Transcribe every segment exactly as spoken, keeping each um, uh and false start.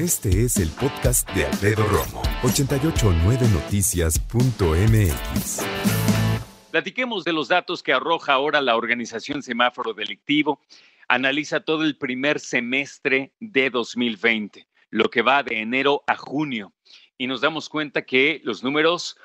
Este es el podcast de Alfredo Romo, ochenta y ocho nueve noticias punto m x. Platiquemos de los datos que arroja ahora la organización Semáforo Delictivo. Analiza todo el primer semestre de dos mil veinte, lo que va de enero a junio. Y nos damos cuenta que los números,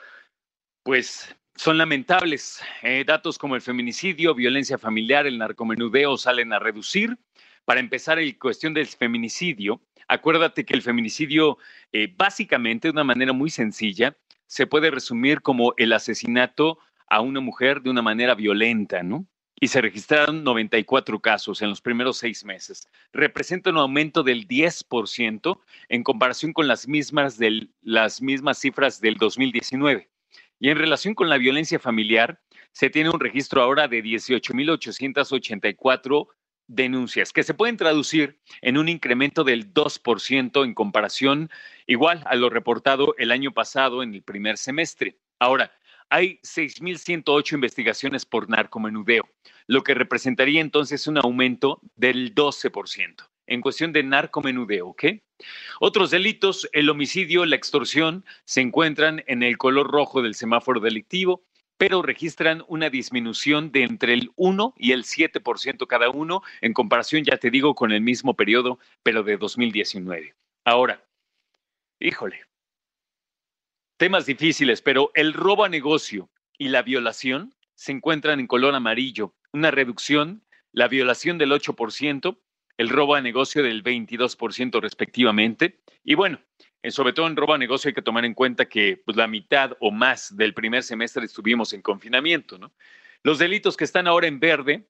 pues, son lamentables. Eh, datos como el feminicidio, violencia familiar, el narcomenudeo salen a reducir. Para empezar, la cuestión del feminicidio. Acuérdate que el feminicidio, eh, básicamente, de una manera muy sencilla, se puede resumir como el asesinato a una mujer de una manera violenta, ¿no? Y se registraron noventa y cuatro casos en los primeros seis meses. Representa un aumento del diez por ciento en comparación con las mismas, del, las mismas cifras del dos mil diecinueve. Y en relación con la violencia familiar, se tiene un registro ahora de dieciocho mil ochocientos ochenta y cuatro denuncias, que se pueden traducir en un incremento del dos por ciento en comparación igual a lo reportado el año pasado en el primer semestre. Ahora, hay seis mil ciento ocho investigaciones por narcomenudeo, lo que representaría entonces un aumento del doce por ciento en cuestión de narcomenudeo, ¿ok? Otros delitos, el homicidio, la extorsión, se encuentran en el color rojo del semáforo delictivo, pero registran una disminución de entre el uno y el siete por ciento cada uno, en comparación, ya te digo, con el mismo periodo, pero de dos mil diecinueve. Ahora, híjole, temas difíciles, pero el robo a negocio y la violación se encuentran en color amarillo, una reducción, la violación del ocho por ciento, el robo a negocio del veintidós por ciento respectivamente. Y bueno, sobre todo en robo a negocio hay que tomar en cuenta que pues, la mitad o más del primer semestre estuvimos en confinamiento, ¿no? Los delitos que están ahora en verde,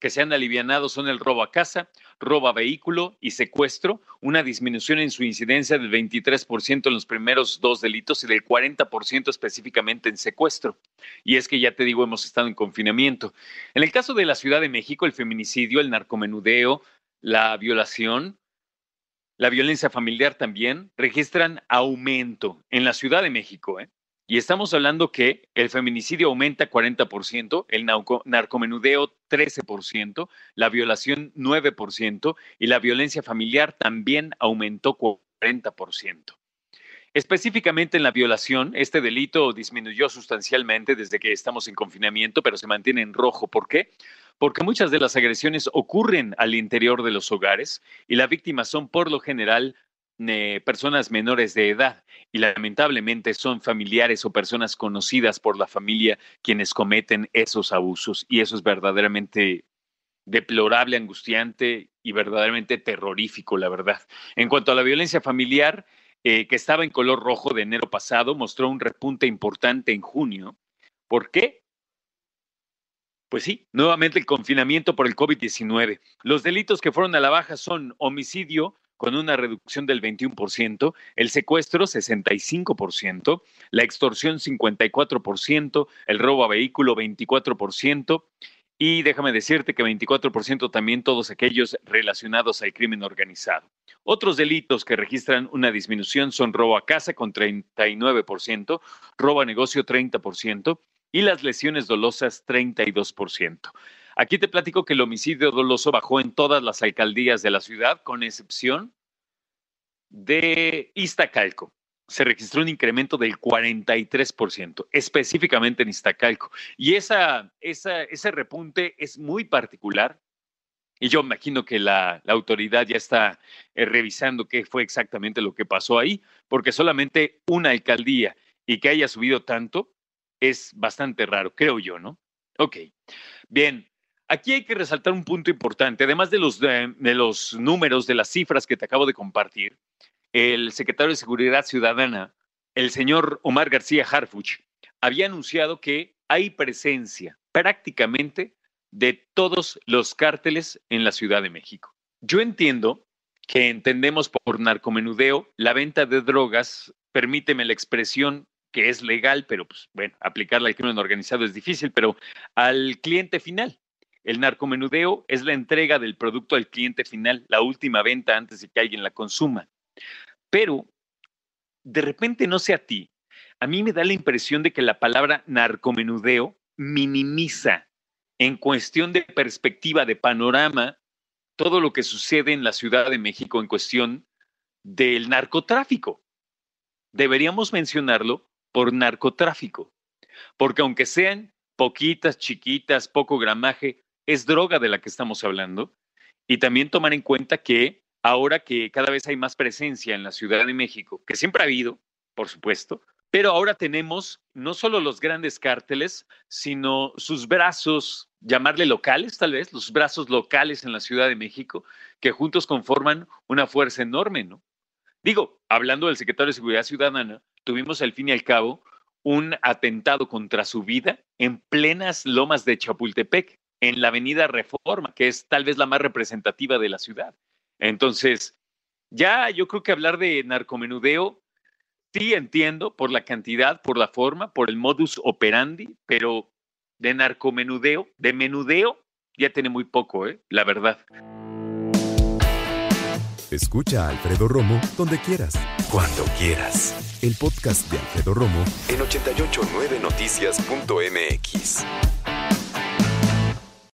que se han alivianado, son el robo a casa, robo a vehículo y secuestro, una disminución en su incidencia del veintitrés por ciento en los primeros dos delitos y del cuarenta por ciento específicamente en secuestro. Y es que ya te digo, hemos estado en confinamiento. En el caso de la Ciudad de México, el feminicidio, el narcomenudeo, la violación, la violencia familiar también registran aumento en la Ciudad de México, ¿eh? Y estamos hablando que el feminicidio aumenta cuarenta por ciento, el narcomenudeo trece por ciento, la violación nueve por ciento y la violencia familiar también aumentó cuarenta por ciento. Específicamente en la violación, este delito disminuyó sustancialmente desde que estamos en confinamiento, pero se mantiene en rojo. ¿Por qué? Porque muchas de las agresiones ocurren al interior de los hogares y las víctimas son por lo general eh, personas menores de edad y lamentablemente son familiares o personas conocidas por la familia quienes cometen esos abusos, y eso es verdaderamente deplorable, angustiante y verdaderamente terrorífico, la verdad. En cuanto a la violencia familiar, Eh, que estaba en color rojo de enero pasado, mostró un repunte importante en junio. ¿Por qué? Pues sí, nuevamente el confinamiento por el covid diecinueve. Los delitos que fueron a la baja son homicidio, con una reducción del veintiuno por ciento, el secuestro sesenta y cinco por ciento, la extorsión cincuenta y cuatro por ciento, el robo a vehículo veinticuatro por ciento, y déjame decirte que veinticuatro por ciento también todos aquellos relacionados al crimen organizado. Otros delitos que registran una disminución son robo a casa con treinta y nueve por ciento, robo a negocio treinta por ciento y las lesiones dolosas treinta y dos por ciento. Aquí te platico que el homicidio doloso bajó en todas las alcaldías de la ciudad, con excepción de Iztacalco. Se registró un incremento del cuarenta y tres por ciento, específicamente en Iztacalco. Y esa, esa, ese repunte es muy particular. Y yo imagino que la, la autoridad ya está eh, revisando qué fue exactamente lo que pasó ahí, porque solamente una alcaldía y que haya subido tanto es bastante raro, creo yo, ¿no? Ok, bien. Aquí hay que resaltar un punto importante. Además de los, de, de los números, de las cifras que te acabo de compartir, el secretario de Seguridad Ciudadana, el señor Omar García Harfuch, había anunciado que hay presencia prácticamente de todos los cárteles en la Ciudad de México. Yo entiendo que entendemos por narcomenudeo la venta de drogas, permíteme la expresión, que es legal, pero pues bueno, aplicarla al crimen organizado es difícil, pero al cliente final. El narcomenudeo es la entrega del producto al cliente final, la última venta antes de que alguien la consuma. Pero, de repente, no sé a ti, a mí me da la impresión de que la palabra narcomenudeo minimiza en cuestión de perspectiva, de panorama, todo lo que sucede en la Ciudad de México en cuestión del narcotráfico. Deberíamos mencionarlo por narcotráfico, porque aunque sean poquitas, chiquitas, poco gramaje, es droga de la que estamos hablando. Y también tomar en cuenta que ahora que cada vez hay más presencia en la Ciudad de México, que siempre ha habido, por supuesto, pero ahora tenemos no solo los grandes cárteles, sino sus brazos, llamarle locales tal vez, los brazos locales en la Ciudad de México, que juntos conforman una fuerza enorme, ¿no? Digo, hablando del secretario de Seguridad Ciudadana, tuvimos al fin y al cabo un atentado contra su vida en plenas lomas de Chapultepec, en la avenida Reforma, que es tal vez la más representativa de la ciudad. Entonces, ya yo creo que hablar de narcomenudeo, sí entiendo por la cantidad, por la forma, por el modus operandi, pero de narcomenudeo, de menudeo, ya tiene muy poco, ¿eh? La verdad. Escucha a Alfredo Romo donde quieras, cuando quieras. El podcast de Alfredo Romo en ochenta y ocho nueve noticias punto m x.